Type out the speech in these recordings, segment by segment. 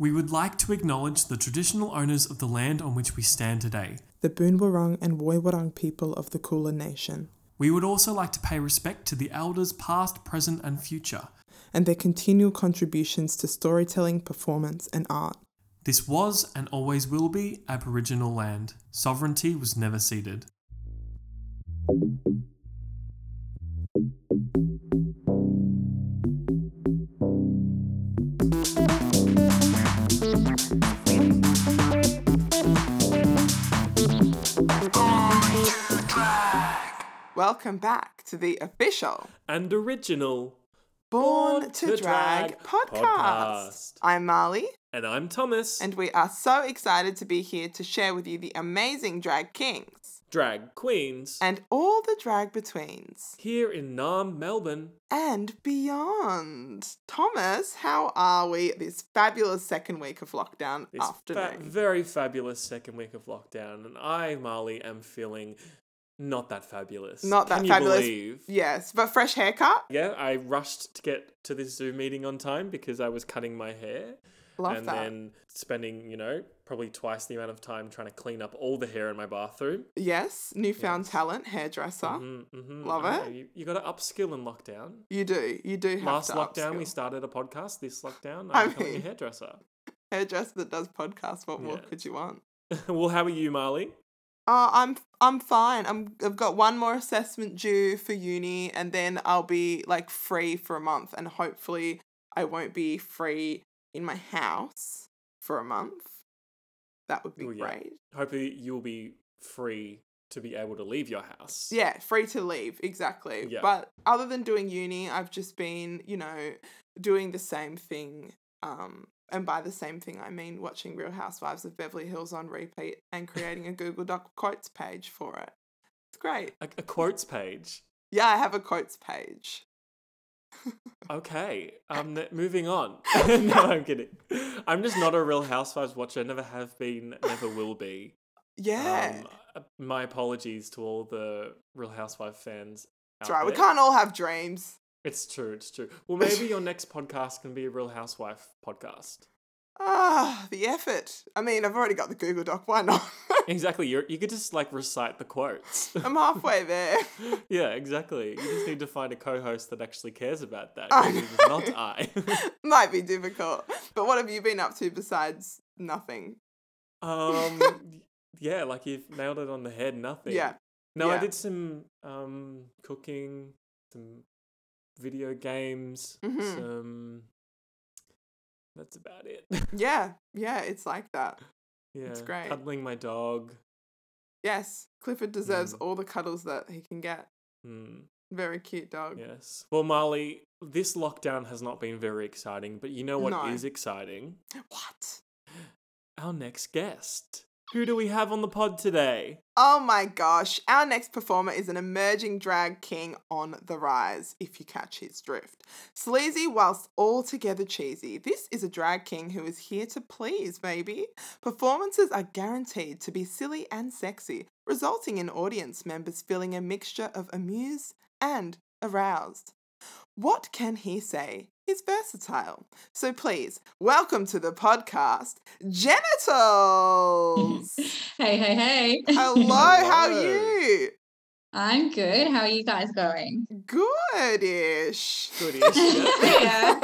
We would like to acknowledge the traditional owners of the land on which we stand today, the Boon Wurrung and Woiwurrung people of the Kulin Nation. We would also like to pay respect to the elders past, present and future, and their continual contributions to storytelling, performance and art. This was, and always will be, Aboriginal land. Sovereignty was never ceded. Welcome back to the official and original Born to Drag podcast. I'm Marley. And I'm Thomas. And we are so excited to be here to share with you the amazing drag kings, drag queens, and all the drag betweens here in Nam, Melbourne, and beyond. Thomas, how are we this fabulous second week of lockdown afternoon? Very fabulous second week of lockdown. And I, Marley, am feeling not that fabulous. Can you believe? Yes, but fresh haircut. Yeah, I rushed to get to this Zoom meeting on time because I was cutting my hair. Then spending, probably twice the amount of time trying to clean up all the hair in my bathroom. Yes, newfound talent, hairdresser. Mm-hmm, mm-hmm. Love it. You got to upskill in lockdown. You do have to upskill. Last lockdown we started a podcast. This lockdown I'm becoming a hairdresser. Hairdresser that does podcasts, what more could you want? Well, how are you, Marley? Oh, I'm fine. I've got one more assessment due for uni and then I'll be free for a month, and hopefully I won't be free in my house for a month. That would be great. Hopefully you'll be free to be able to leave your house. Yeah, free to leave, exactly. Yeah. But other than doing uni, I've just been, doing the same thing. And by the same thing, I mean watching Real Housewives of Beverly Hills on repeat and creating a Google Doc quotes page for it. It's great. A quotes page? Yeah, I have a quotes page. Okay, moving on. No, I'm kidding. I'm just not a Real Housewives watcher. Never have been, never will be. Yeah. My apologies to all the Real Housewives fans out there. We can't all have dreams. It's true. Well, maybe your next podcast can be a Real Housewife podcast. The effort. I mean, I've already got the Google Doc. Why not? Exactly. You could just recite the quotes. I'm halfway there. Yeah, exactly. You just need to find a co-host that actually cares about that. Not I. Might be difficult. But what have you been up to besides nothing? Yeah, you've nailed it on the head. Nothing. Yeah. No, yeah. I did some cooking, some video games, some. That's about it. Yeah, it's like that. Yeah. It's great. Cuddling my dog. Yes, Clifford deserves all the cuddles that he can get. Mm. Very cute dog. Yes. Well, Marley, this lockdown has not been very exciting, but you know what is exciting? What? Our next guest. Who do we have on the pod today? Oh my gosh. Our next performer is an emerging drag king on the rise, if you catch his drift. Sleazy whilst altogether cheesy, this is a drag king who is here to please, baby. Performances are guaranteed to be silly and sexy, resulting in audience members feeling a mixture of amused and aroused. What can he say? He's versatile. So please, welcome to the podcast, Genitals! Hey. Hello, how are you? I'm good. How are you guys going? Goodish. Yeah.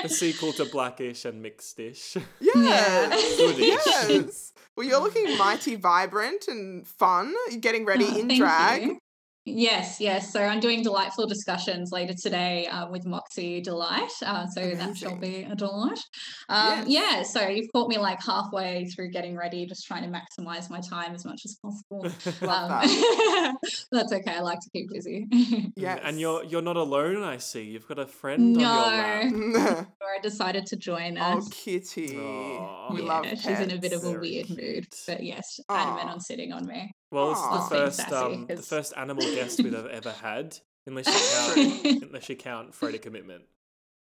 The sequel to Blackish and Mixedish. Yes. Yeah. Goodish. Yes. Well, you're looking mighty vibrant and fun. You're getting ready in drag. You. Yes. So I'm doing delightful discussions later today with Moxie Delight. So amazing. That shall be a delight. Yeah, so you've caught me halfway through getting ready, just trying to maximize my time as much as possible. That's okay. I like to keep busy. Yes. And you're not alone, I see. You've got a friend on your lap. I decided to join us. Oh, Kitty. Oh, we love her. She's in a bit of a weird mood, but yes, adamant on sitting on me. Well, it's the first animal guest we've ever had, unless you count Freddie Commitment.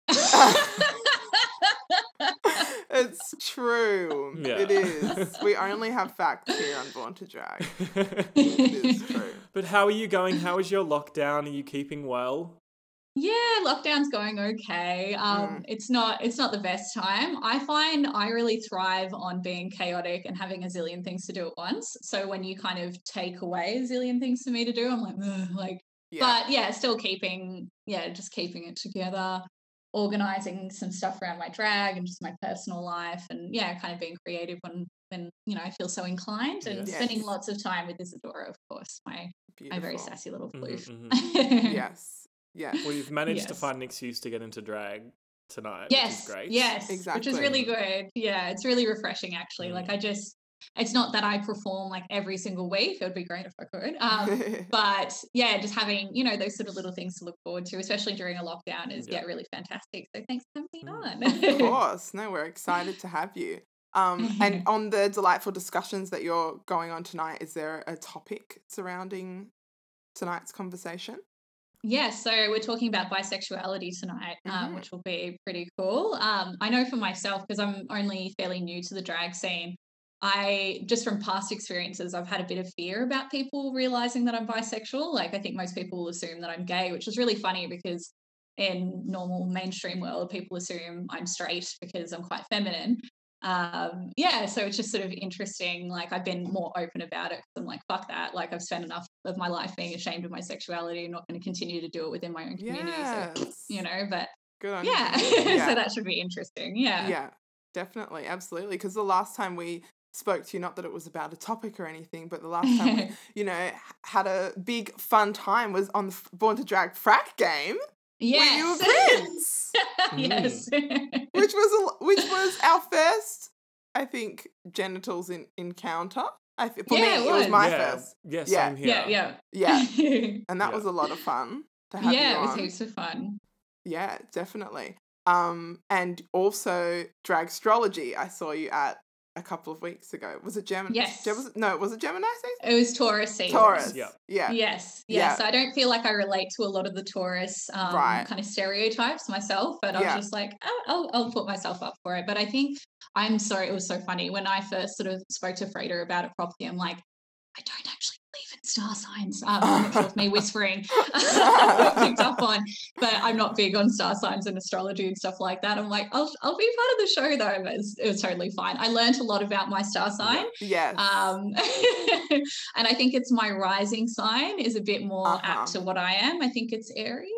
It's true. Yeah. It is. We only have facts here on Born to Drag. It is true. But how are you going? How is your lockdown? Are you keeping well? Yeah, lockdown's going okay. It's not the best time. I find I really thrive on being chaotic and having a zillion things to do at once. So when you kind of take away a zillion things for me to do, I'm like, But yeah, still keeping it together, organising some stuff around my drag and just my personal life, and yeah, kind of being creative when you know I feel so inclined, and spending lots of time with Isadora, of course, my very sassy little floof. Mm-hmm. Yes. Yeah, we've managed to find an excuse to get into drag tonight, which is great. Yes, exactly. Which is really good. Yeah, it's really refreshing, actually. Mm. Like, it's not that I perform, like, every single week. It would be great if I could. But, yeah, just having, you know, those sort of little things to look forward to, especially during a lockdown, is, really fantastic. So thanks for having me on. Of course. No, we're excited to have you. And on the delightful discussions that you're going on tonight, is there a topic surrounding tonight's conversation? Yes, so we're talking about bisexuality tonight, which will be pretty cool. I know for myself, because I'm only fairly new to the drag scene, just from past experiences, I've had a bit of fear about people realising that I'm bisexual. Like, I think most people will assume that I'm gay, which is really funny because in normal mainstream world, people assume I'm straight because I'm quite feminine. So it's just sort of interesting. Like, I've been more open about it. I'm like, fuck that. Like, I've spent enough of my life being ashamed of my sexuality. I'm not going to continue to do it within my own community. Yes. So, you know, but good on you. Yeah. So that should be interesting. Yeah. Yeah, definitely. Absolutely. Because the last time we spoke to you, not that it was about a topic or anything, but the last time we, you know, had a big fun time was on the Born to Drag frat game. Yes. Where you were Prince. Yes. Which was our first, I think, genitals encounter. For me, it was my first. Yes, yeah. I'm here. Yeah. And that was a lot of fun to have you on. Yeah, it was heaps of fun. Yeah, definitely. And also Dragstrology, I saw you at a couple of weeks ago. Was it Gemini? Yes. Was it Gemini season? It was Taurus season. Taurus. Yeah. Yeah. Yes. Yeah. Yeah. So I don't feel like I relate to a lot of the Taurus kind of stereotypes myself, but I was just like, I'll put myself up for it. But I think it was so funny. When I first sort of spoke to Freda about it properly, I'm like, I don't actually believe in star signs. Which was me whispering. Picked up on, but I'm not big on star signs and astrology and stuff like that. I'm like, I'll be part of the show though. But it was totally fine. I learned a lot about my star sign. Yeah. And I think it's my rising sign is a bit more apt to what I am. I think it's Aries.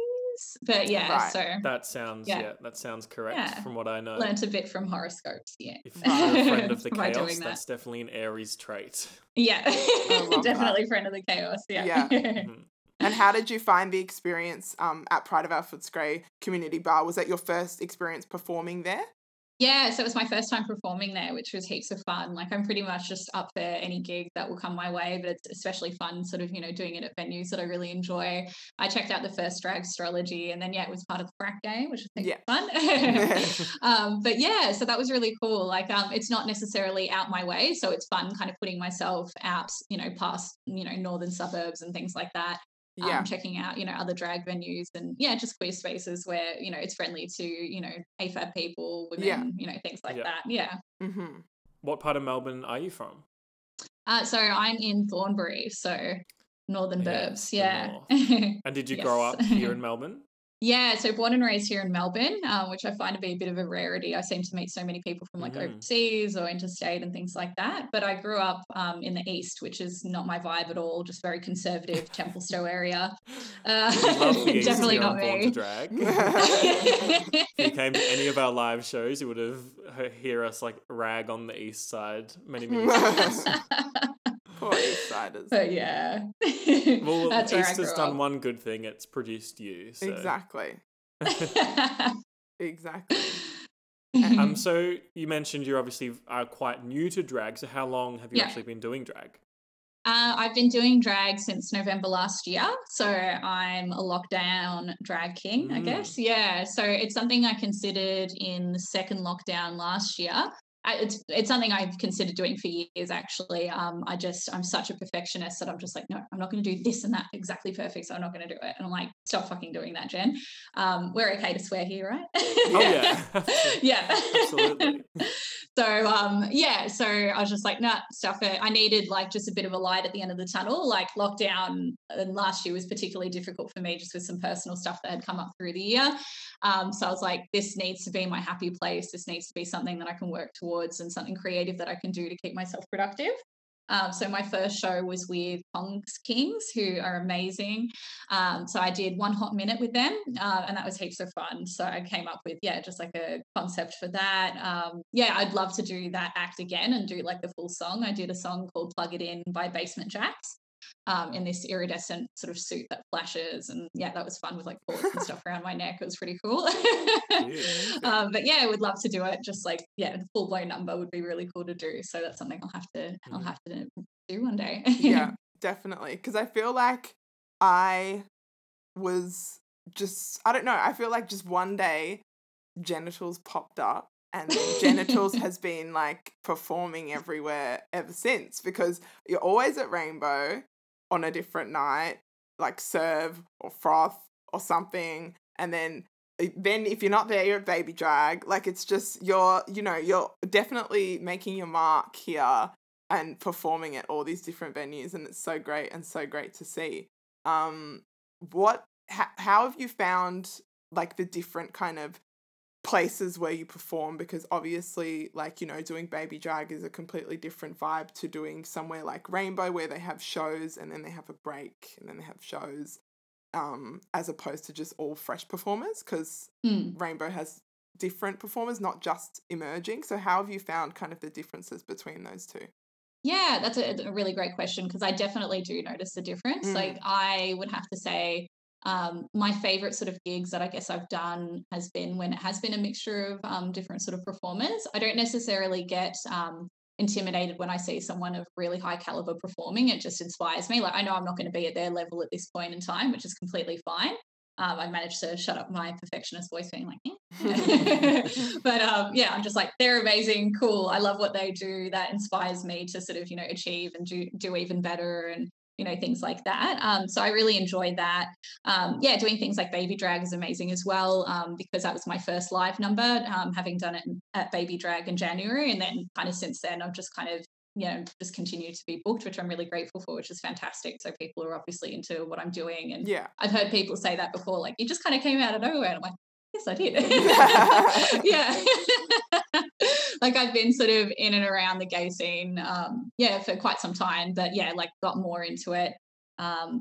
But that sounds correct from what I know. Learnt a bit from horoscopes. Yeah, if you're a friend of the chaos, that's definitely an Aries trait. Yeah, definitely that. Friend of the chaos. Yeah. Mm-hmm. And how did you find the experience at Pride of Our Footscray Community Bar? Was that your first experience performing there? Yeah, so it was my first time performing there, which was heaps of fun. Like, I'm pretty much just up for any gig that will come my way, but it's especially fun sort of, you know, doing it at venues that I really enjoy. I checked out the first Dragstrology and then, it was part of the frat game, which I think was fun. But yeah, so that was really cool. Like, it's not necessarily out my way, so it's fun kind of putting myself out, you know, past, you know, northern suburbs and things like that. Checking out, you know, other drag venues and, just queer spaces where, you know, it's friendly to, you know, AFAB people, women, you know, things like that. Yeah. Mm-hmm. What part of Melbourne are you from? So I'm in Thornbury, so northern burbs. Yeah. And did you grow up here in Melbourne? Yeah, so born and raised here in Melbourne, which I find to be a bit of a rarity. I seem to meet so many people from like overseas or interstate and things like that. But I grew up in the east, which is not my vibe at all. Just very conservative Templestowe area. Definitely not me. Born to Drag. If you came to any of our live shows, you would have hear us like rag on the east side many times. Poor Eastsiders. But yeah. Well, East has done one good thing. It's produced you. So. Exactly. So you mentioned you obviously are quite new to drag. So how long have you actually been doing drag? I've been doing drag since November last year. So I'm a lockdown drag king, I guess. Yeah. So it's something I considered in the second lockdown last year. It's something I've considered doing for years, actually. I'm such a perfectionist that I'm just like, no, I'm not going to do this and that exactly perfect, so I'm not going to do it. And I'm like, stop fucking doing that, Jen. We're okay to swear here, right? Oh, yeah. Yeah. Absolutely. So yeah, so I was just like, nah, stuff it. I needed like just a bit of a light at the end of the tunnel. Like lockdown and last year was particularly difficult for me just with some personal stuff that had come up through the year. So I was like, this needs to be my happy place. This needs to be something that I can work towards and something creative that I can do to keep myself productive. So my first show was with Kong's Kings, who are amazing. So I did One Hot Minute with them, and that was heaps of fun. So I came up with, yeah, just like a concept for that. Yeah, I'd love to do that act again and do like the full song. I did a song called Plug It In by Basement Jaxx, in this iridescent sort of suit that flashes, and yeah, that was fun with like cords and stuff around my neck. It was pretty cool. But yeah, I would love to do it. Just like, yeah, the full blown number would be really cool to do. So that's something I'll have to do one day. Yeah, definitely. Because I feel like I feel like just one day Genitals popped up, and Genitals has been like performing everywhere ever since, because you're always at Rainbow on a different night, like serve or froth or something, and then if you're not there, you're at Baby Drag. Like, it's just you're definitely making your mark here and performing at all these different venues, and it's so great and so great to see. How have you found like the different kind of places where you perform? Because obviously, like, you know, doing Baby Drag is a completely different vibe to doing somewhere like Rainbow, where they have shows and then they have a break and then they have shows, as opposed to just all fresh performers, because Rainbow has different performers, not just emerging. So how have you found kind of the differences between those two? Yeah, that's a really great question, because I definitely do notice the difference. Like, I would have to say my favorite sort of gigs that I guess I've done has been when it has been a mixture of different sort of performers. I don't necessarily get intimidated when I see someone of really high caliber performing. It just inspires me. Like, I know I'm not going to be at their level at this point in time, which is completely fine. I managed to shut up my perfectionist voice being like, eh. But yeah, I'm just like, they're amazing, cool. I love what they do. That inspires me to sort of, you know, achieve and do even better and, you know, things like that. So I really enjoy that. Yeah, doing things like Baby Drag is amazing as well, because that was my first live number, having done it at Baby Drag in January. And then kind of since then, I've just kind of, you know, just continued to be booked, which I'm really grateful for, which is fantastic. So people are obviously into what I'm doing. And yeah, I've heard people say that before, like, it just kind of came out of nowhere. And I'm like, yes, I did. Yeah. Like, I've been sort of in and around the gay scene, yeah, for quite some time, but yeah, like got more into it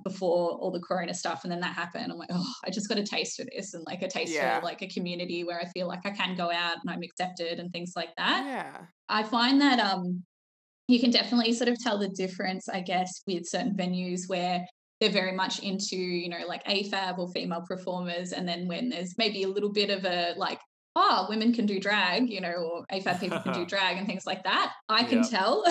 before all the corona stuff. And then that happened. I'm like, oh, I just got a taste for this, and like a taste for like a community where I feel like I can go out and I'm accepted and things like that. Yeah, I find that you can definitely sort of tell the difference, I guess, with certain venues where they're very much into, you know, like AFAB or female performers. And then when there's maybe a little bit of a like, oh, women can do drag, you know, or AFAB people can do drag and things like that, I can tell.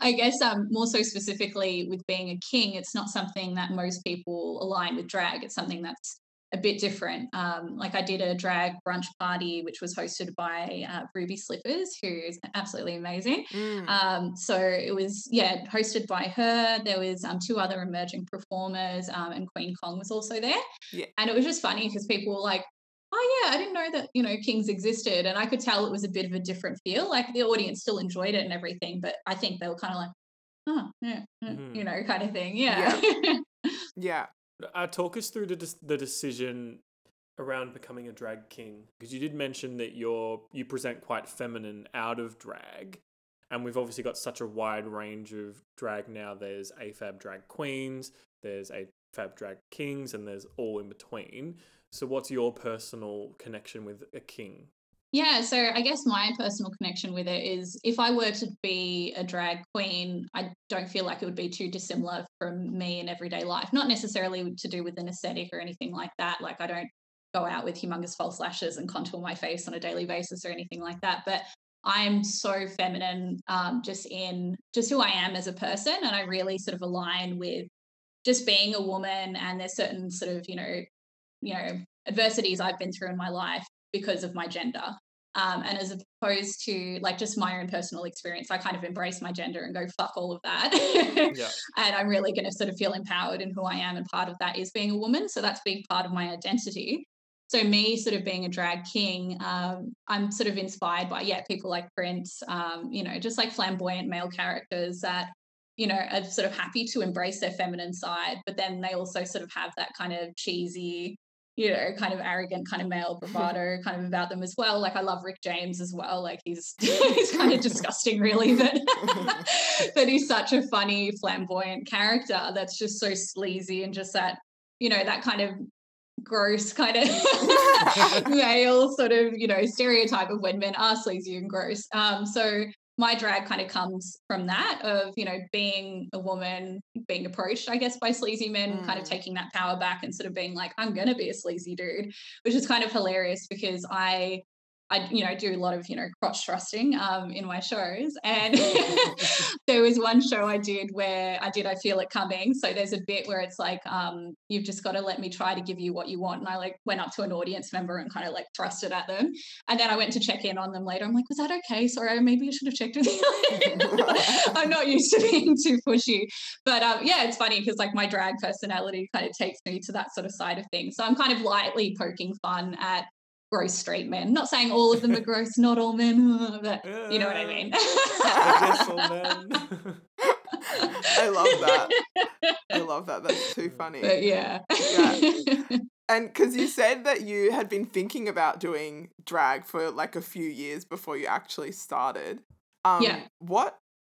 I guess more so specifically with being a king, it's not something that most people align with drag. It's something that's a bit different. Like, I did a drag brunch party, which was hosted by Ruby Slippers, who is absolutely amazing. So it was, yeah, hosted by her. There was two other emerging performers, and Queen Kong was also there. Yeah. And it was just funny because people were like, oh yeah, I didn't know that, you know, kings existed. And I could tell it was a bit of a different feel. Like, the audience still enjoyed it and everything, but I think they were kind of like, oh yeah, you know, kind of thing. Yeah. Talk us through the decision around becoming a drag king, because you did mention that you present quite feminine out of drag, and we've obviously got such a wide range of drag now. There's AFAB drag queens, there's AFAB drag kings, and there's all in between. So what's your personal connection with a king? Yeah, so I guess my personal connection with it is, if I were to be a drag queen, I don't feel like it would be too dissimilar from me in everyday life. Not necessarily to do with an aesthetic or anything like that. Like, I don't go out with humongous false lashes and contour my face on a daily basis or anything like that. But I'm so feminine, just who I am as a person. And I really sort of align with just being a woman. And there's certain sort of, you know, adversities I've been through in my life because of my gender, and as opposed to like just my own personal experience, I kind of embrace my gender and go fuck all of that. And I'm really going to sort of feel empowered in who I am, and part of that is being a woman. So that's a big part of my identity. So me sort of being a drag king, I'm sort of inspired by, people like Prince, just like flamboyant male characters that, are sort of happy to embrace their feminine side, but then they also sort of have that kind of cheesy, kind of arrogant, kind of male bravado kind of about them as well. Like I love Rick James as well. Like he's kind of disgusting really, but but he's such a funny, flamboyant character that's just so sleazy and just that, that kind of gross kind of male sort of, stereotype of when men are sleazy and gross. So my drag kind of comes from that of, being a woman, being approached, I guess, by sleazy men, kind of taking that power back and sort of being like, I'm going to be a sleazy dude, which is kind of hilarious because I do a lot of, crotch thrusting in my shows. And there was one show I did where I Feel It Coming. So there's a bit where it's like, you've just got to let me try to give you what you want. And I went up to an audience member and kind of thrust it at them. And then I went to check in on them later. I'm like, was that okay? Sorry, maybe I should have checked with you. I'm not used to being too pushy. But it's funny because my drag personality kind of takes me to that sort of side of things. So I'm kind of lightly poking fun at gross straight men. Not saying all of them are gross, not all men, but you know what I mean. I guess all men. I love that. That's too funny. But yeah. And because you said that you had been thinking about doing drag for a few years before you actually started. What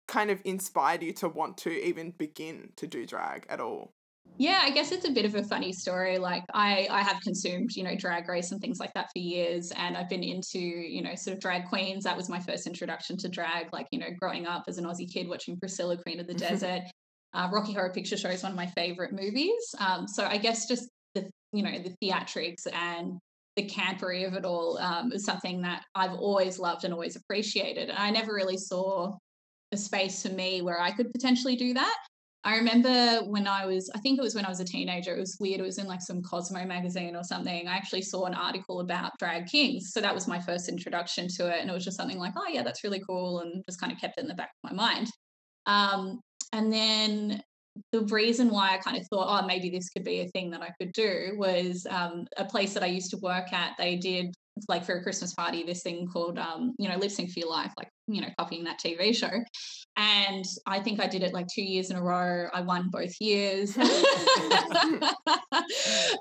kind of inspired you to want to even begin to do drag at all? Yeah, I guess it's a bit of a funny story. I have consumed, Drag Race and things like that for years, and I've been into, sort of drag queens. That was my first introduction to drag, growing up as an Aussie kid watching Priscilla, Queen of the Desert. Rocky Horror Picture Show is one of my favourite movies. So I guess just the theatrics and the campery of it all is something that I've always loved and always appreciated. And I never really saw a space for me where I could potentially do that. I remember when I was a teenager, it was weird. It was in some Cosmo magazine or something. I actually saw an article about drag kings. So that was my first introduction to it. And it was just something like, oh yeah, that's really cool. And just kind of kept it in the back of my mind. And then the reason why I kind of thought, oh, maybe this could be a thing that I could do was a place that I used to work at. They did for a Christmas party, this thing called, Lip Sync for Your Life, copying that TV show. And I think I did it 2 years in a row. I won both years. And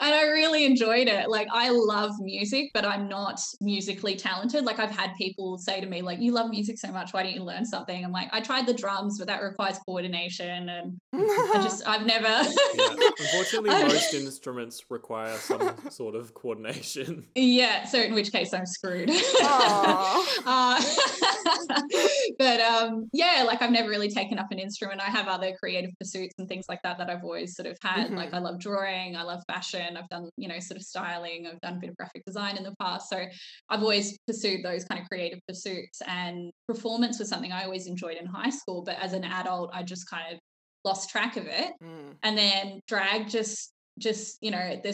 I really enjoyed it. I love music, but I'm not musically talented. I've had people say to me, you love music so much, why don't you learn something? I'm I tried the drums, but that requires coordination. And I've never. Unfortunately, most instruments require some sort of coordination. Yeah. So in which case I'm screwed. But I've never really taken up an instrument. I have other creative pursuits and things like that I've always sort of had. I love drawing, I love fashion, I've done sort of styling, I've done a bit of graphic design in the past, so I've always pursued those kind of creative pursuits. And performance was something I always enjoyed in high school, but as an adult I just kind of lost track of it. And then drag just there's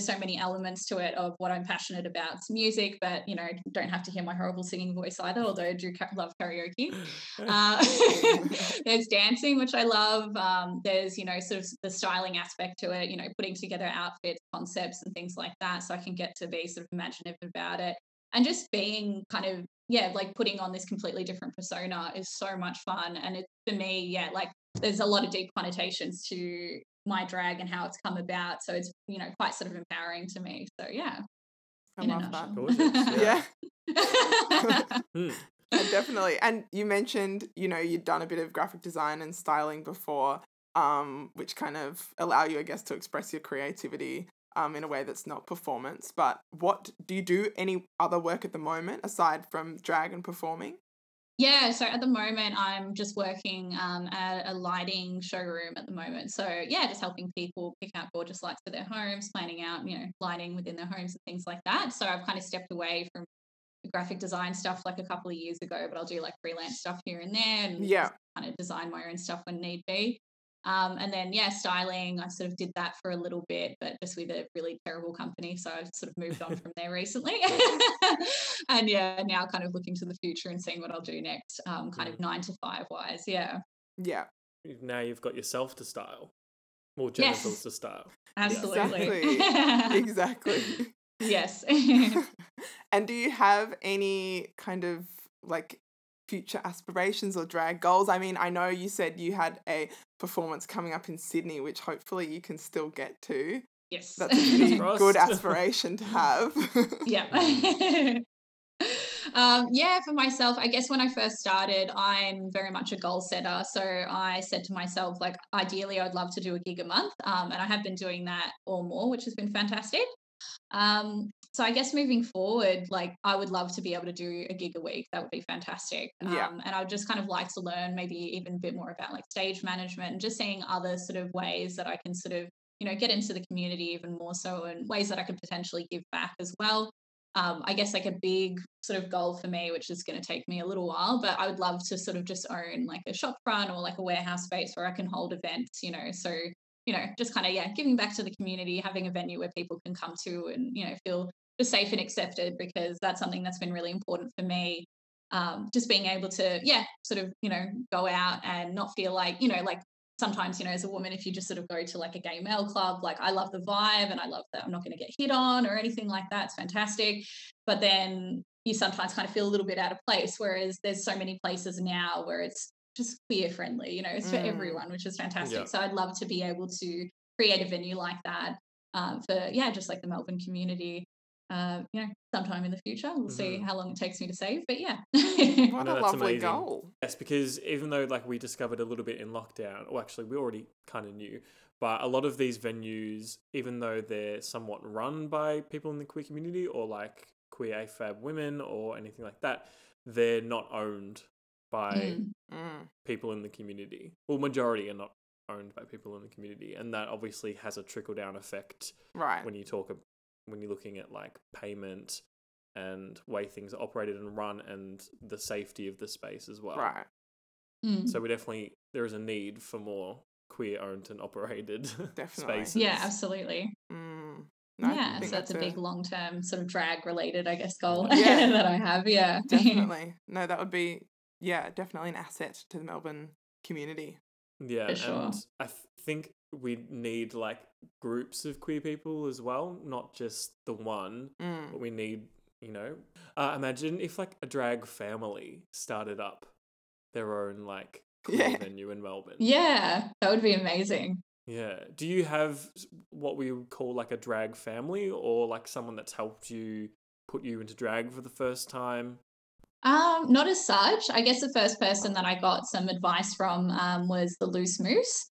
so many elements to it of what I'm passionate about. It's music, but don't have to hear my horrible singing voice either, although I do love karaoke. There's dancing, which I love. There's sort of the styling aspect to it, putting together outfits, concepts and things like that, so I can get to be sort of imaginative about it. And just being kind of putting on this completely different persona is so much fun. And it, for me, there's a lot of deep connotations to my drag and how it's come about, so it's quite sort of empowering to me. So I love that. Gorgeous. Definitely. And you mentioned you'd done a bit of graphic design and styling before, which kind of allow you, I guess, to express your creativity in a way that's not performance. But what do you do any other work at the moment aside from drag and performing? Yeah, so at the moment I'm just working at a lighting showroom at the moment. So just helping people pick out gorgeous lights for their homes, planning out, lighting within their homes and things like that. So I've kind of stepped away from the graphic design stuff a couple of years ago, but I'll do freelance stuff here and there and kind of design my own stuff when need be. And then, styling, I sort of did that for a little bit, but just with a really terrible company. So I've sort of moved on from there recently. And now kind of looking to the future and seeing what I'll do next, kind of 9 to 5 wise. Yeah. Now you've got yourself to style. More genitals to style. Absolutely. Exactly. Yes. And do you have any kind of like future aspirations or drag goals? I mean, I know you said you had a performance coming up in Sydney, which hopefully you can still get to. Yes. That's a pretty good aspiration to have. Yeah. Yeah, for myself, I guess when I first started, I'm very much a goal setter. So I said to myself, like, ideally, I'd love to do a gig a month. And I have been doing that or more, which has been fantastic. So I guess moving forward, like, I would love to be able to do a gig a week. That would be fantastic. Yeah. And I would just kind of like to learn maybe even a bit more about like stage management and just seeing other sort of ways that I can sort of, you know, get into the community even more so, and ways that I could potentially give back as well. I guess like a big sort of goal for me, which is going to take me a little while, but I would love to sort of just own like a shop front or like a warehouse space where I can hold events, you know, so, you know, just kind of, yeah, giving back to the community, having a venue where people can come to and, you know, feel just safe and accepted, because that's something that's been really important for me. Just being able to, yeah, sort of, you know, go out and not feel like, you know, like, sometimes, you know, as a woman, if you just sort of go to like a gay male club, like I love the vibe and I love that I'm not going to get hit on or anything like that. It's fantastic. But then you sometimes kind of feel a little bit out of place, whereas there's so many places now where it's just queer friendly, you know, it's for everyone, which is fantastic. Yeah. So I'd love to be able to create a venue like that for, yeah, just like the Melbourne community, you know, sometime in the future. We'll see how long it takes me to save, but yeah. What a lovely goal. Yes, because even though like we discovered a little bit in lockdown, or actually we already kind of knew, but a lot of these venues, even though they're somewhat run by people in the queer community or like queer AFAB women or anything like that, they're not owned by people in the community. Well, majority are not owned by people in the community, and that obviously has a trickle-down effect, right, when you talk about when you're looking at like payment and way things are operated and run and the safety of the space as well. Right. So we definitely, there is a need for more queer owned and operated spaces. Yeah, absolutely. No, yeah. So that's a big long-term sort of drag related, I guess, goal that I have. Yeah, definitely. No, that would be, yeah, definitely an asset to the Melbourne community. Yeah. For sure. And I think we need like groups of queer people as well, not just the one, but we need, you know, imagine if like a drag family started up their own like queer venue in Melbourne. Yeah, that would be amazing. Yeah. Do you have what we would call like a drag family, or like someone that's helped you, put you into drag for the first time? Not as such. I guess the first person that I got some advice from was the Loose Moose.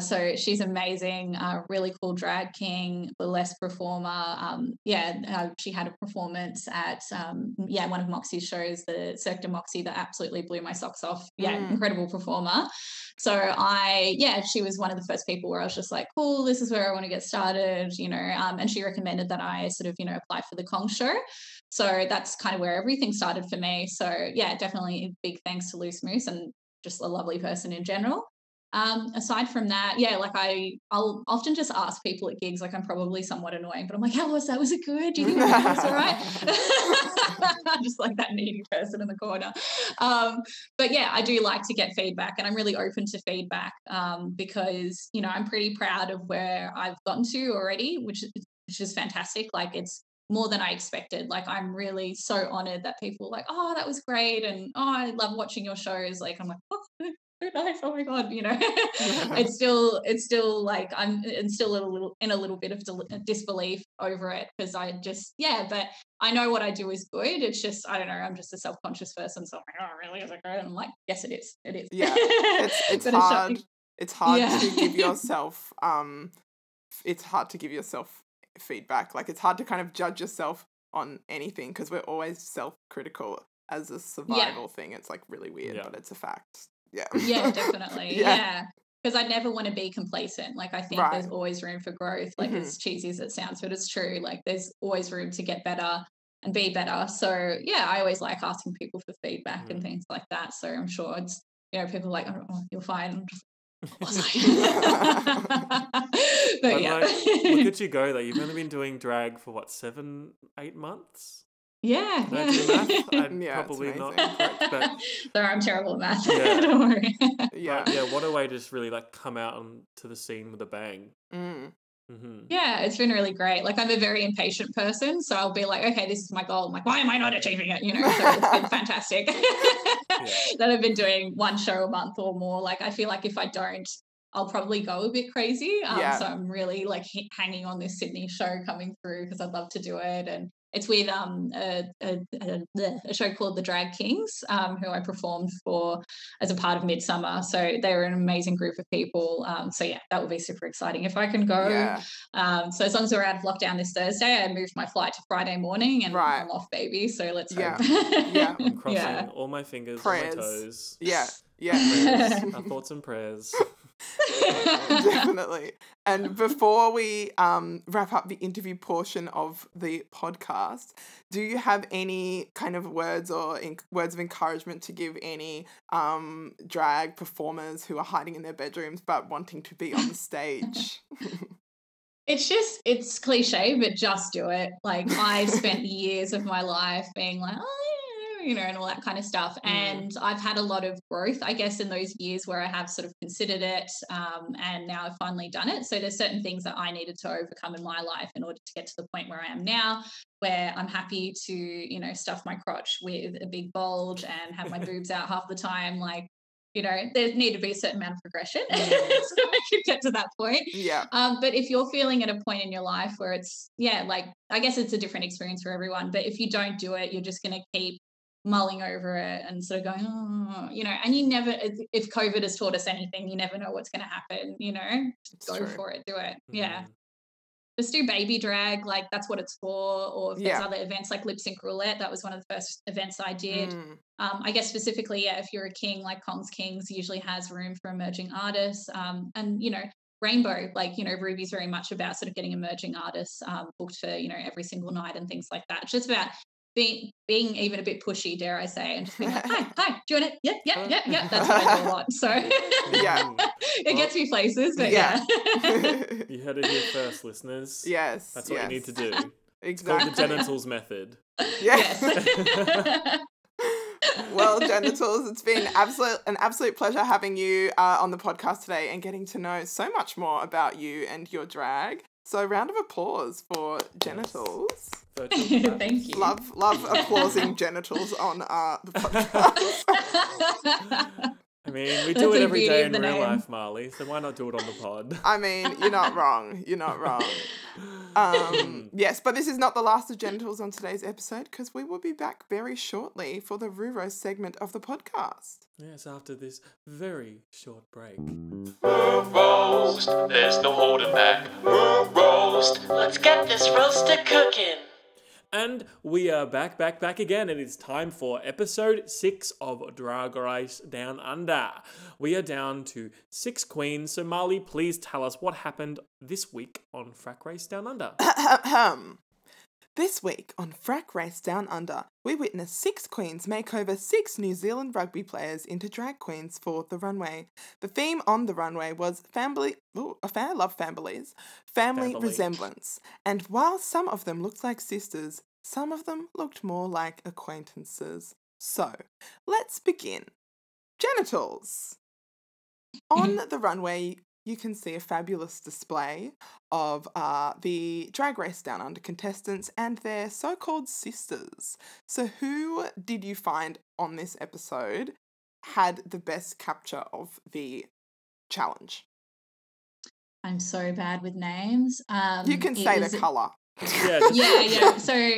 So she's amazing, really cool drag king, burlesque performer. She had a performance at, one of Moxie's shows, the Cirque de Moxie, that absolutely blew my socks off. Yeah, incredible performer. So she was one of the first people where I was just like, cool, this is where I want to get started, you know, and she recommended that I sort of, you know, apply for the Kong's show. So that's kind of where everything started for me. So yeah, definitely big thanks to Loose Moose and just a lovely person in general. Aside from that, like I'll often just ask people at gigs, like I'm probably somewhat annoying, but I'm like, how was that? Was it good? Do you think that was all right? I'm just like that needy person in the corner. But yeah, I do like to get feedback, and I'm really open to feedback, because, you know, I'm pretty proud of where I've gotten to already, which is fantastic. Like it's more than I expected. Like I'm really so honored that people are like, oh, that was great. And, oh, I love watching your shows. Like, I'm like, oh, nice, oh my god, you know. It's still like I'm still in a little bit of disbelief over it, because I just but I know what I do is good. It's just, I don't know, I'm just a self-conscious person, so I'm like, oh really, is it good? And I'm like, yes it is, it is. Yeah, it's hard. It's hard to give yourself feedback. Like it's hard to kind of judge yourself on anything, because we're always self-critical as a survival thing. It's like really weird, but it's a fact. Yeah. Yeah, definitely. Yeah. Because I never want to be complacent. Like I think there's always room for growth. Like as cheesy as it sounds, but it's true. Like there's always room to get better and be better. So yeah, I always like asking people for feedback and things like that. So I'm sure it's, you know, people are like, oh, you're fine. But yeah. Like, look at you go though. You've only been doing drag for what, 7-8 months? Yeah. Probably not correct, but sorry, I'm terrible at math. Yeah. Don't worry. Yeah. But yeah, what a way to just really like come out onto the scene with a bang. Mm-hmm. Yeah, it's been really great. Like, I'm a very impatient person, so I'll be like, okay, this is my goal. I'm like, why am I not achieving it? You know, so it's been fantastic that I've been doing one show a month or more. Like, I feel like if I don't, I'll probably go a bit crazy. So I'm really like hanging on this Sydney show coming through because I'd love to do it. And it's with a show called The Drag Kings, who I performed for as a part of Midsummer. So they were an amazing group of people. So, yeah, that would be super exciting if I can go. Yeah. So as long as we're out of lockdown this Thursday, I moved my flight to Friday morning and I'm off, baby. So let's hope. Yeah, I'm crossing all my fingers, prayers. All my toes. Yeah. Our thoughts and prayers. Definitely. And before we wrap up the interview portion of the podcast, do you have any kind of words or words of encouragement to give any drag performers who are hiding in their bedrooms but wanting to be on the stage? It's cliche, but just do it. Like, I spent years of my life being like, you know, and all that kind of stuff. And I've had a lot of growth, I guess, in those years where I have sort of considered it, and now I've finally done it. So there's certain things that I needed to overcome in my life in order to get to the point where I am now, where I'm happy to, you know, stuff my crotch with a big bulge and have my boobs out half the time. Like, you know, there need to be a certain amount of progression so I could get to that point. Yeah. But if you're feeling at a point in your life where it's, like, I guess it's a different experience for everyone, but if you don't do it, you're just going to keep mulling over it and sort of going, you know, and you never, if COVID has taught us anything, you never know what's going to happen, you know. It's go true. For it, do it. Mm-hmm. Yeah. Just do baby drag, like that's what it's for. Or if there's other events like Lip Sync Roulette, that was one of the first events I did. I guess specifically, if you're a king, like Kong's Kings usually has room for emerging artists. And, you know, Rainbow, like, you know, Ruby's very much about sort of getting emerging artists booked for, you know, every single night and things like that. It's just about being even a bit pushy, dare I say, and just being like, hi, do you want it? Yep. That's what I do a lot. So it gets me places, but You heard it here first, listeners. Yes. That's what you need to do. Exactly. It's called the genitals method. Yes. Well, genitals, it's been an absolute pleasure having you on the podcast today and getting to know so much more about you and your drag. So round of applause for genitals. Thank you. Love applauding genitals on the podcast. I mean, we do it every day in real life, Marley, so why not do it on the pod? I mean, you're not wrong. You're not wrong. Yes, but this is not the last of genitals on today's episode, because we will be back very shortly for the Ruro segment of the podcast. Yes, after this very short break. Move roast, there's no holding back. Move roast, let's get this roaster cooking. And we are back again. It is time for episode 6 of Drag Race Down Under. We are down to 6 queens. So, Marley, please tell us what happened this week on Frack Race Down Under. This week on Frack Race Down Under, we witnessed 6 queens make over 6 New Zealand rugby players into drag queens for the runway. The theme on the runway was family. Ooh, I love families. Family resemblance. And while some of them looked like sisters, some of them looked more like acquaintances. So, let's begin. Genitals. On the runway, you can see a fabulous display of the Drag Race Down Under contestants and their so-called sisters. So who did you find on this episode had the best capture of the challenge? I'm so bad with names. You can say the colour. Yeah. So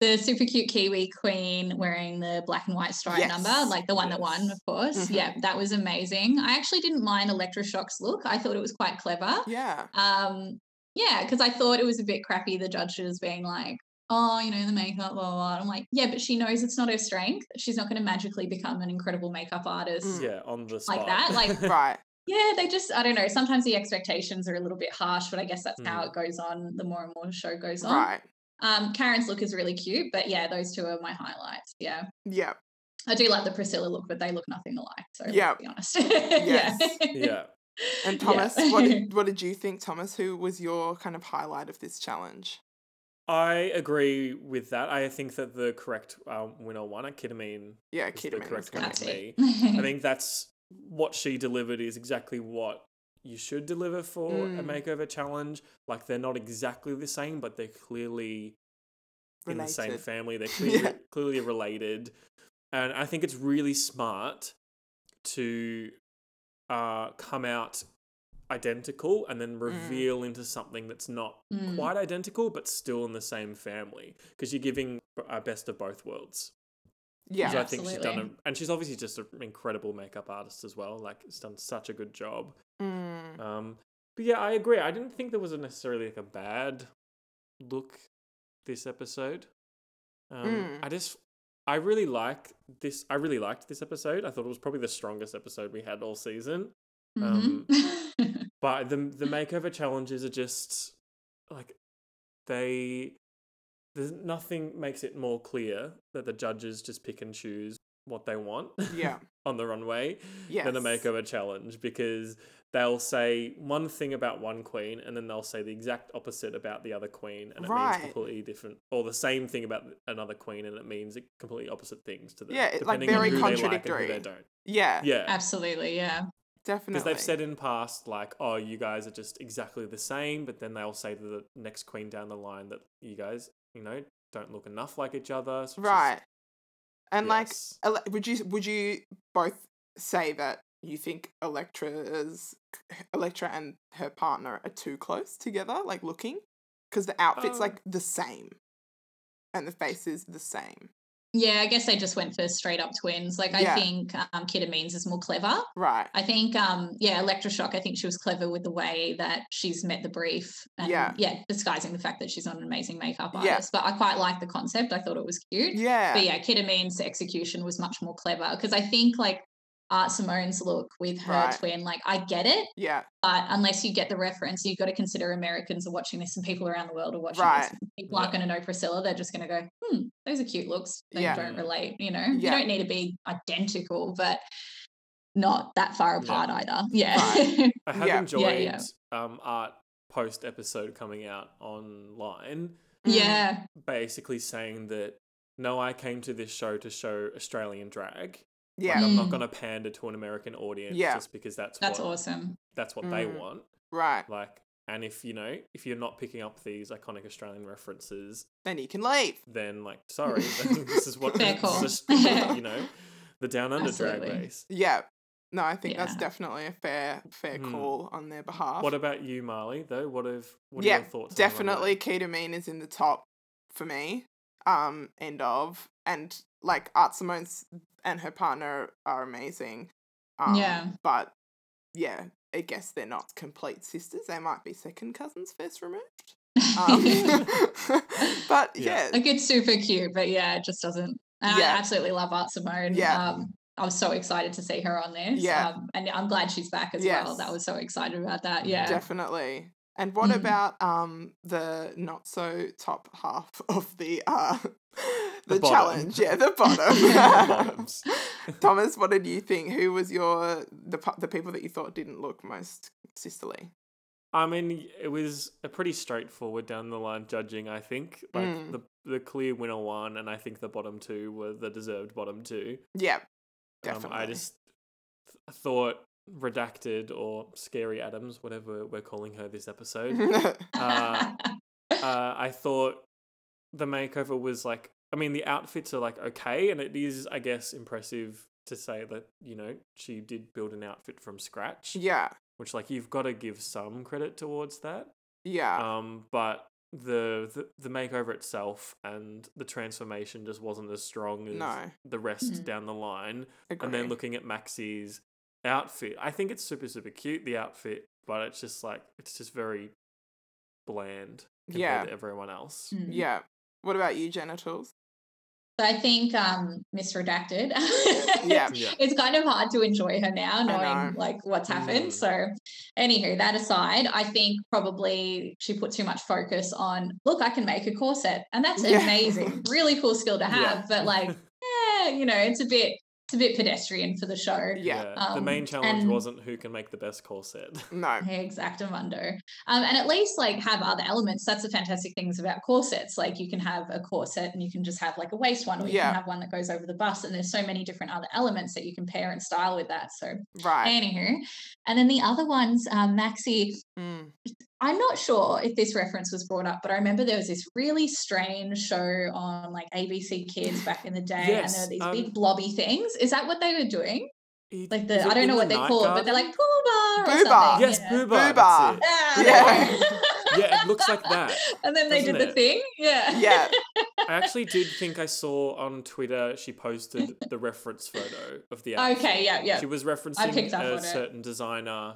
the super cute Kiwi queen wearing the black and white stripe number, like the one that won, of course. Mm-hmm. Yeah, that was amazing. I actually didn't mind Electra Shock's look. I thought it was quite clever. Yeah. Because I thought it was a bit crappy, the judges being like, oh, you know, the makeup, blah, blah, blah. I'm like, yeah, but she knows it's not her strength. She's not going to magically become an incredible makeup artist. Yeah, on the spot. Like that. Like, right. Yeah, they just, I don't know, sometimes the expectations are a little bit harsh, but I guess that's how it goes on the more and more the show goes on. Right. Karen's look is really cute, but yeah, those two are my highlights. Yeah. Yeah. I do like the Priscilla look, but they look nothing alike. So let's be honest. Yeah. And Thomas, what did you think, Thomas? Who was your kind of highlight of this challenge? I agree with that. I think that the correct winner won at Kita Mean. Yeah, Kita Mean. Correct. I think that's what she delivered is exactly what you should deliver for a makeover challenge. Like, they're not exactly the same, but they're clearly related. In the same family. They're clearly, clearly related. And I think it's really smart to come out identical and then reveal into something that's not quite identical but still in the same family, because you're giving a best of both worlds. Yeah, which I think she's done, and she's obviously just an incredible makeup artist as well. Like, she's done such a good job. But yeah, I agree. I didn't think there was necessarily like a bad look this episode. I really like this. I really liked this episode. I thought it was probably the strongest episode we had all season. But the makeover challenges are just like there's nothing makes it more clear that the judges just pick and choose what they want on the runway than a makeover challenge, because they'll say one thing about one queen and then they'll say the exact opposite about the other queen, and it means completely different, or the same thing about another queen and it means completely opposite things to them. Yeah, it's like very contradictory. They like and who they don't. Yeah. Absolutely, yeah. Definitely. Because they've said in past, like, oh, you guys are just exactly the same, but then they'll say to the next queen down the line that you guys, you know, don't look enough like each other. So and, like, would you both say that you think Electra and her partner are too close together, like, looking? Because the outfit's, like, the same. And the face is the same. Yeah, I guess they just went for straight-up twins. Like, I think Kita Mean is more clever. Right. I think, Electra Shock, I think she was clever with the way that she's met the brief. And, disguising the fact that she's not an amazing makeup artist. But I quite like the concept. I thought it was cute. Yeah. But, yeah, Kita Mean's execution was much more clever, because I think, like, Art Simone's look with her twin, like, I get it. Yeah. But unless you get the reference, you've got to consider Americans are watching this and people around the world are watching this. People aren't going to know Priscilla. They're just going to go, those are cute looks. They don't relate, you know. Yeah. You don't need to be identical, but not that far apart either. Yeah. Right. I have enjoyed Art post-episode coming out online. Yeah. Basically saying that, no, I came to this show to show Australian drag. Yeah, like, I'm not going to pander to an American audience just because that's what they want. Right. Like, and if you're not picking up these iconic Australian references, then you can leave. Then, like, sorry, this is what the Down Under drag race. Yeah. No, I think that's definitely a fair call on their behalf. What about you, Marley, though? What are your thoughts? Definitely Kita Mean is in the top for me. And like, Art Simone's and her partner are amazing. But yeah, I guess they're not complete sisters. They might be second cousins first removed. But yeah. Like, it's super cute, but yeah, it just doesn't. And I absolutely love Art Simone. Yeah. I'm so excited to see her on this. Yeah. And I'm glad she's back as well. That was so excited about that. Yeah. Definitely. And what about the not so top half of the challenge? Yeah, the bottom. Thomas, what did you think? Who was the people that you thought didn't look most sisterly? I mean, it was a pretty straightforward down the line judging, I think. Like, the clear winner won, and I think the bottom two were the deserved bottom two. Yeah, definitely. I just thought Redacted, or Scary Adams, whatever we're calling her this episode. I thought the makeover was like, I mean, the outfits are like okay, and it is, I guess, impressive to say that, you know, she did build an outfit from scratch. Yeah. Which, like, you've got to give some credit towards that. Yeah. But the makeover itself and the transformation just wasn't as strong as the rest down the line. Agree. And then looking at Maxie's outfit, I think it's super, super cute, the outfit, but it's just like, it's just very bland compared to everyone else. Mm-hmm. Yeah. What about you, Genitals? So I think Miss Redacted. It's kind of hard to enjoy her now, knowing like what's happened. So anywho, that aside, I think probably she put too much focus on, look, I can make a corset, and that's amazing, really cool skill to have, but like, you know, it's a bit it's a bit pedestrian for the show. Yeah. The main challenge wasn't who can make the best corset. No. Exactamundo. And at least like have other elements. That's the fantastic things about corsets. Like you can have a corset and you can just have like a waist one, or you can have one that goes over the bust, and there's so many different other elements that you can pair and style with that. So anywho. And then the other ones, Maxi, I'm not sure if this reference was brought up, but I remember there was this really strange show on like ABC Kids back in the day, and there were these big blobby things. Is that what they were doing? Like the, I don't know what they call it, but they're like Booba or something. Yes, Booba. Booba. Yeah, it looks like that. And then they did the thing. Yeah. I actually did think I saw on Twitter she posted the reference photo of the outfit. Okay, yeah. She was referencing a certain designer,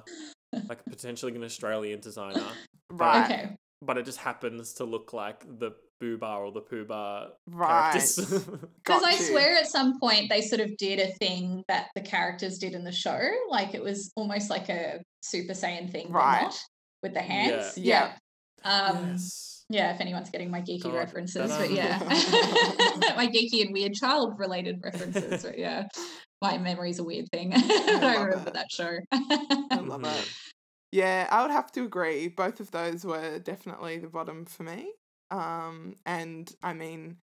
like potentially an Australian designer. Right. Okay. But it just happens to look like the Booba or the Pooba characters. Because I swear at some point they sort of did a thing that the characters did in the show. Like it was almost like a Super Saiyan thing, but not with the hands. Yeah. Yeah, if anyone's getting my geeky references, but my geeky and weird child related references, but my memory's a weird thing. I remember that show. I love it. Yeah, I would have to agree. Both of those were definitely the bottom for me. And I mean,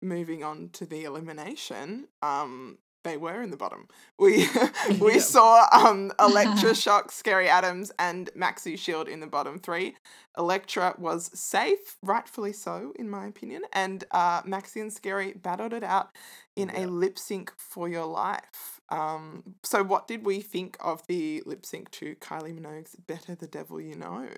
moving on to the elimination, they were in the bottom. We saw Electra Shock, Scary Adams and Maxi Shield in the bottom three. Electra was safe, rightfully so, in my opinion. And Maxi and Scary battled it out in a lip sync for your life. So what did we think of the lip sync to Kylie Minogue's Better the Devil You Know?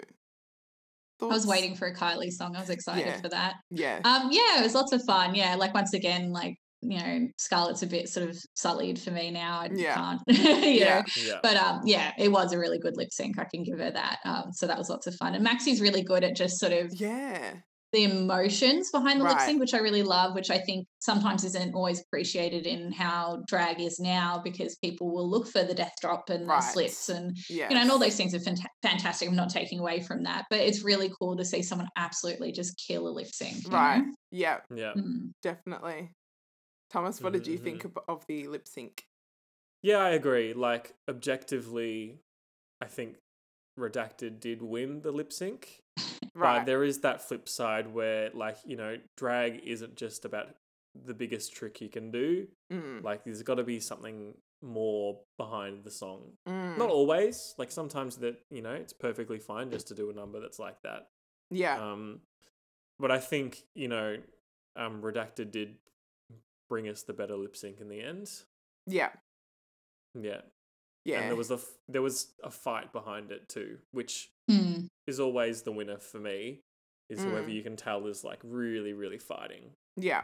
Thoughts? I was waiting for a Kylie song. I was excited for that. Yeah. Yeah, it was lots of fun. Yeah, like once again, like, you know, Scarlett's a bit sort of sullied for me now. I can't, you know. But it was a really good lip sync. I can give her that. So that was lots of fun. And Maxi's really good at just sort of the emotions behind the lip sync, which I really love, which I think sometimes isn't always appreciated in how drag is now, because people will look for the death drop and the slips and, you know, and all those things are fantastic. I'm not taking away from that, but it's really cool to see someone absolutely just kill a lip sync. Right. Know? Yeah. Yeah. Mm-hmm. Definitely. Thomas, what did you think of the lip sync? Yeah, I agree. Like, objectively, I think Redacted did win the lip sync. Right. But there is that flip side where, like, you know, drag isn't just about the biggest trick you can do. Mm. Like, there's got to be something more behind the song. Mm. Not always. Like, sometimes that, you know, it's perfectly fine just to do a number that's like that. Yeah. But I think, you know, Redacted did bring us the better lip sync in the end. Yeah. And there was a fight behind it too, which is always the winner for me, is whoever you can tell is like really, really fighting. Yeah.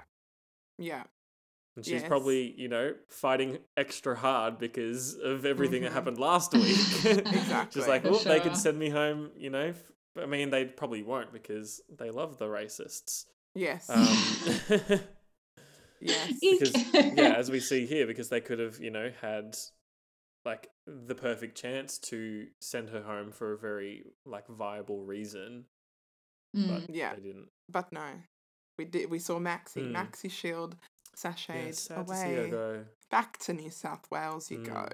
And she's probably, you know, fighting extra hard because of everything that happened last week. Exactly. Just like, they could send me home, you know. I mean, they probably won't because they love the racists. Yes. Yes. Because, as we see here, because they could have, you know, had like the perfect chance to send her home for a very like viable reason, but they didn't. But no, we did. We saw Maxi Shield sashayed away to back to New South Wales. You go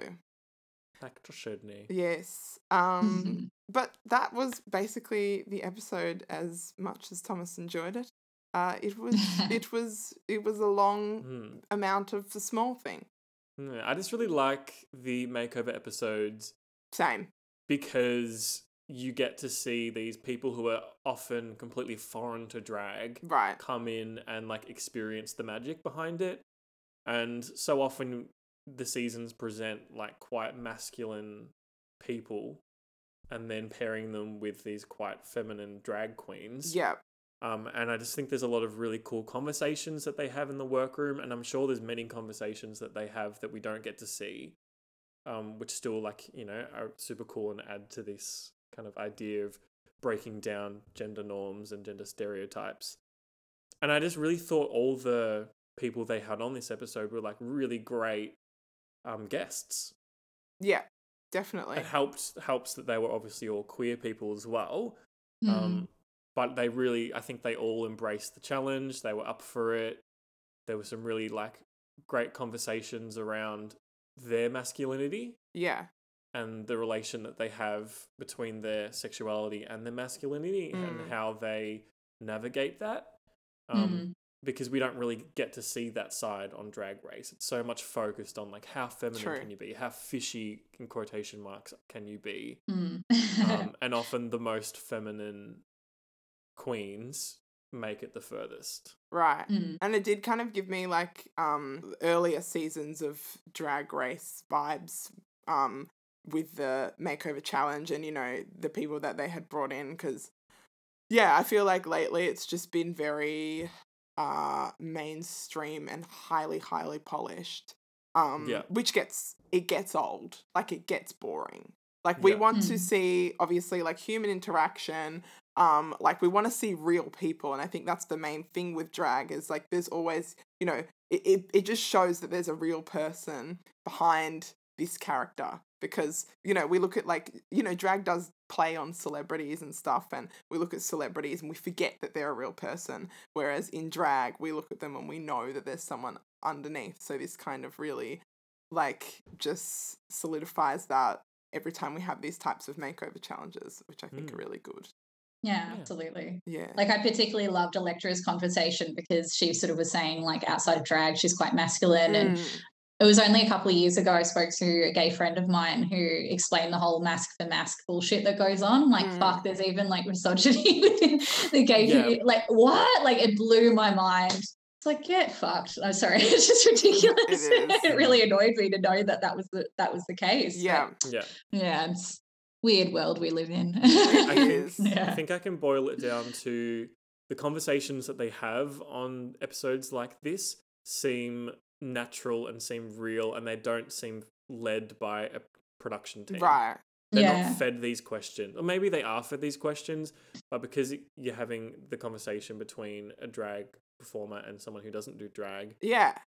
back to Sydney. Yes. But that was basically the episode. As much as Thomas enjoyed it. It was a long amount of the small thing. I just really like the makeover episodes. Same. Because you get to see these people who are often completely foreign to drag come in and like experience the magic behind it. And so often the seasons present like quite masculine people and then pairing them with these quite feminine drag queens. Yeah. And I just think there's a lot of really cool conversations that they have in the workroom, and I'm sure there's many conversations that they have that we don't get to see, which still, like, you know, are super cool and add to this kind of idea of breaking down gender norms and gender stereotypes. And I just really thought all the people they had on this episode were like really great guests. Yeah, definitely. It helps that they were obviously all queer people as well. But they really, I think they all embraced the challenge. They were up for it. There were some really like great conversations around their masculinity. Yeah. And the relation that they have between their sexuality and their masculinity and how they navigate that. Because we don't really get to see that side on Drag Race. It's so much focused on, like, how feminine can you be? How fishy, in quotation marks, can you be? And often the most feminine queens make it the furthest. Right. And it did kind of give me, like, earlier seasons of Drag Race vibes with the makeover challenge and, you know, the people that they had brought in. Because, yeah, I feel like lately it's just been very... mainstream and highly polished, which gets old. Like, it gets boring. Like, we want to see, obviously, like, human interaction, like, we want to see real people. And I think that's the main thing with drag is, like, there's always, you know, it just shows that there's a real person behind this character. Because, you know, we look at, like, you know, drag does play on celebrities and stuff, and we look at celebrities and we forget that they're a real person, whereas in drag we look at them and we know that there's someone underneath. So this kind of really, like, just solidifies that every time we have these types of makeover challenges, which I think are really good. Yeah, absolutely. Yeah. Like, I particularly loved Electra's conversation because she sort of was saying, like, outside of drag she's quite masculine and it was only a couple of years ago I spoke to a gay friend of mine who explained the whole mask for mask bullshit that goes on. Like, fuck, there's even, like, misogyny within the gay community. Like, what? Like, it blew my mind. It's like, get fucked. I'm sorry. It's just ridiculous. It is. It really annoyed me to know that that was the case. Yeah. But, yeah. It's a weird world we live in. I think I can boil it down to the conversations that they have on episodes like this seem natural and seem real, and they don't seem led by a production team. Right. They're not fed these questions. Or maybe they are fed these questions, but because you're having the conversation between a drag performer and someone who doesn't do drag,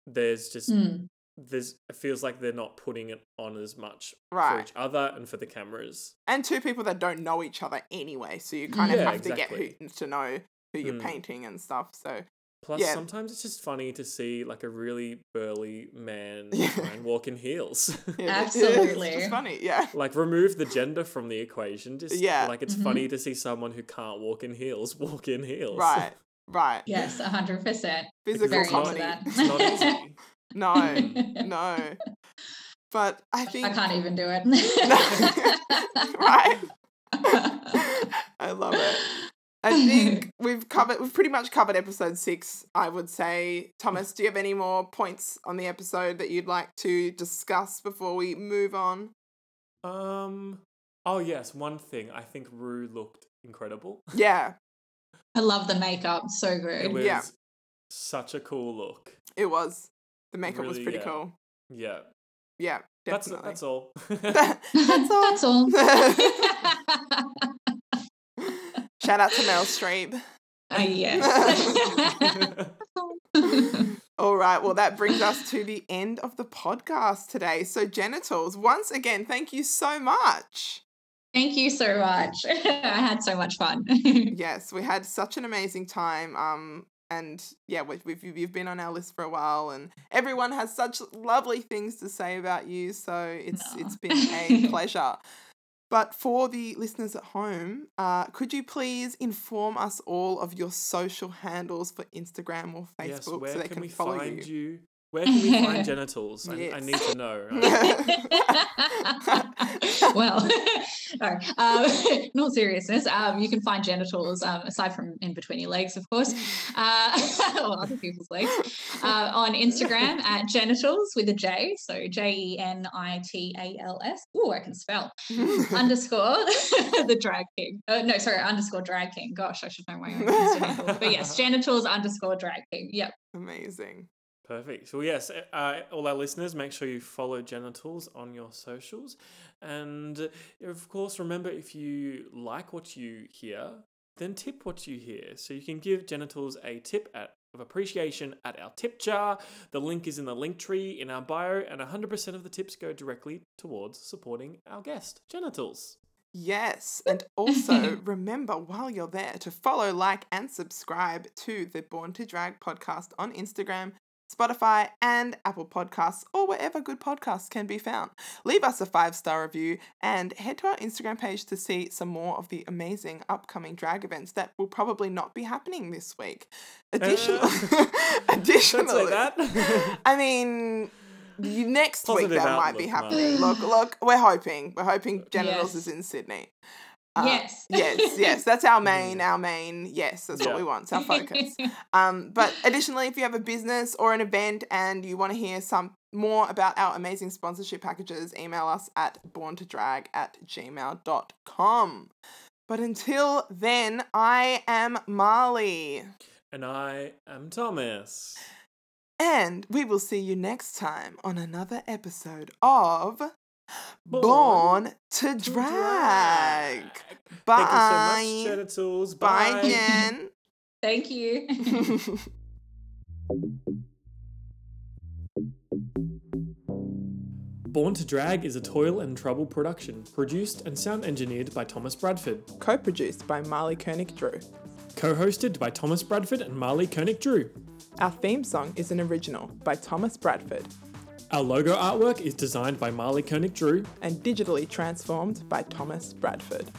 there's just it feels like they're not putting it on as much for each other and for the cameras. And two people that don't know each other anyway, so you kind of have to get to know who you're painting and stuff. So plus, sometimes it's just funny to see, like, a really burly man try and walk in heels. Absolutely. It's funny, Like, remove the gender from the equation. Just, like, it's funny to see someone who can't walk in heels walk in heels. Right, right. Yes, 100%. Physical comedy. It's not easy. No. But I think... I can't even do it. Right? I love it. I think we've pretty much covered episode 6, I would say. Thomas, do you have any more points on the episode that you'd like to discuss before we move on? Oh yes, one thing. I think Rue looked incredible. Yeah. I love the makeup, so good. It was such a cool look. It was. The makeup really, was pretty cool. Yeah. Yeah, definitely. That's all. That's all. Shout out to Meryl Streep. Yes. All right. Well, that brings us to the end of the podcast today. So, Genitals, once again, thank you so much. Thank you so much. I had so much fun. Yes, we had such an amazing time. And yeah, you've been on our list for a while, and everyone has such lovely things to say about you. So it's been a pleasure. But for the listeners at home, could you please inform us all of your social handles for Instagram or Facebook so they can follow you? Where can we find Genitals? Yes. I need to know. Well, no, in all seriousness, you can find Genitals, aside from in between your legs, of course, or other people's legs, on Instagram at Genitals with a J, so Genitals. Ooh, I can spell. Underscore Drag King. Gosh, I should know my own Instagram. But yes, Genitals_Drag King. Yep. Amazing. Perfect. Well, yes, all our listeners, make sure you follow Genitals on your socials. And, of course, remember, if you like what you hear, then tip what you hear. So you can give Genitals a tip of appreciation at our tip jar. The link is in the link tree in our bio, and 100% of the tips go directly towards supporting our guest, Genitals. Yes, and also remember, while you're there, to follow, like, and subscribe to the Born to Drag podcast on Instagram, Spotify, and Apple Podcasts, or wherever good podcasts can be found. Leave us a 5-star review and head to our Instagram page to see some more of the amazing upcoming drag events that will probably not be happening this week. Additionally, like that. I mean, next Positive week that might be happening. Look, we're hoping Genitals is in Sydney. Yes. That's our main. Yes, that's what we want. It's our focus. But additionally, if you have a business or an event and you want to hear some more about our amazing sponsorship packages, email us at borntodrag@gmail.com. But until then, I am Marley. And I am Thomas. And we will see you next time on another episode of Born to Drag. Bye. Thank you so much, Genitals. Bye, Jen. Thank you. Born to Drag is a Toil and Trouble production, produced and sound engineered by Thomas Bradford. Co-produced by Marley Koenig-Drew. Co-hosted by Thomas Bradford and Marley Koenig-Drew. Our theme song is an original by Thomas Bradford. Our logo artwork is designed by Marley Koenig-Drew and digitally transformed by Thomas Bradford.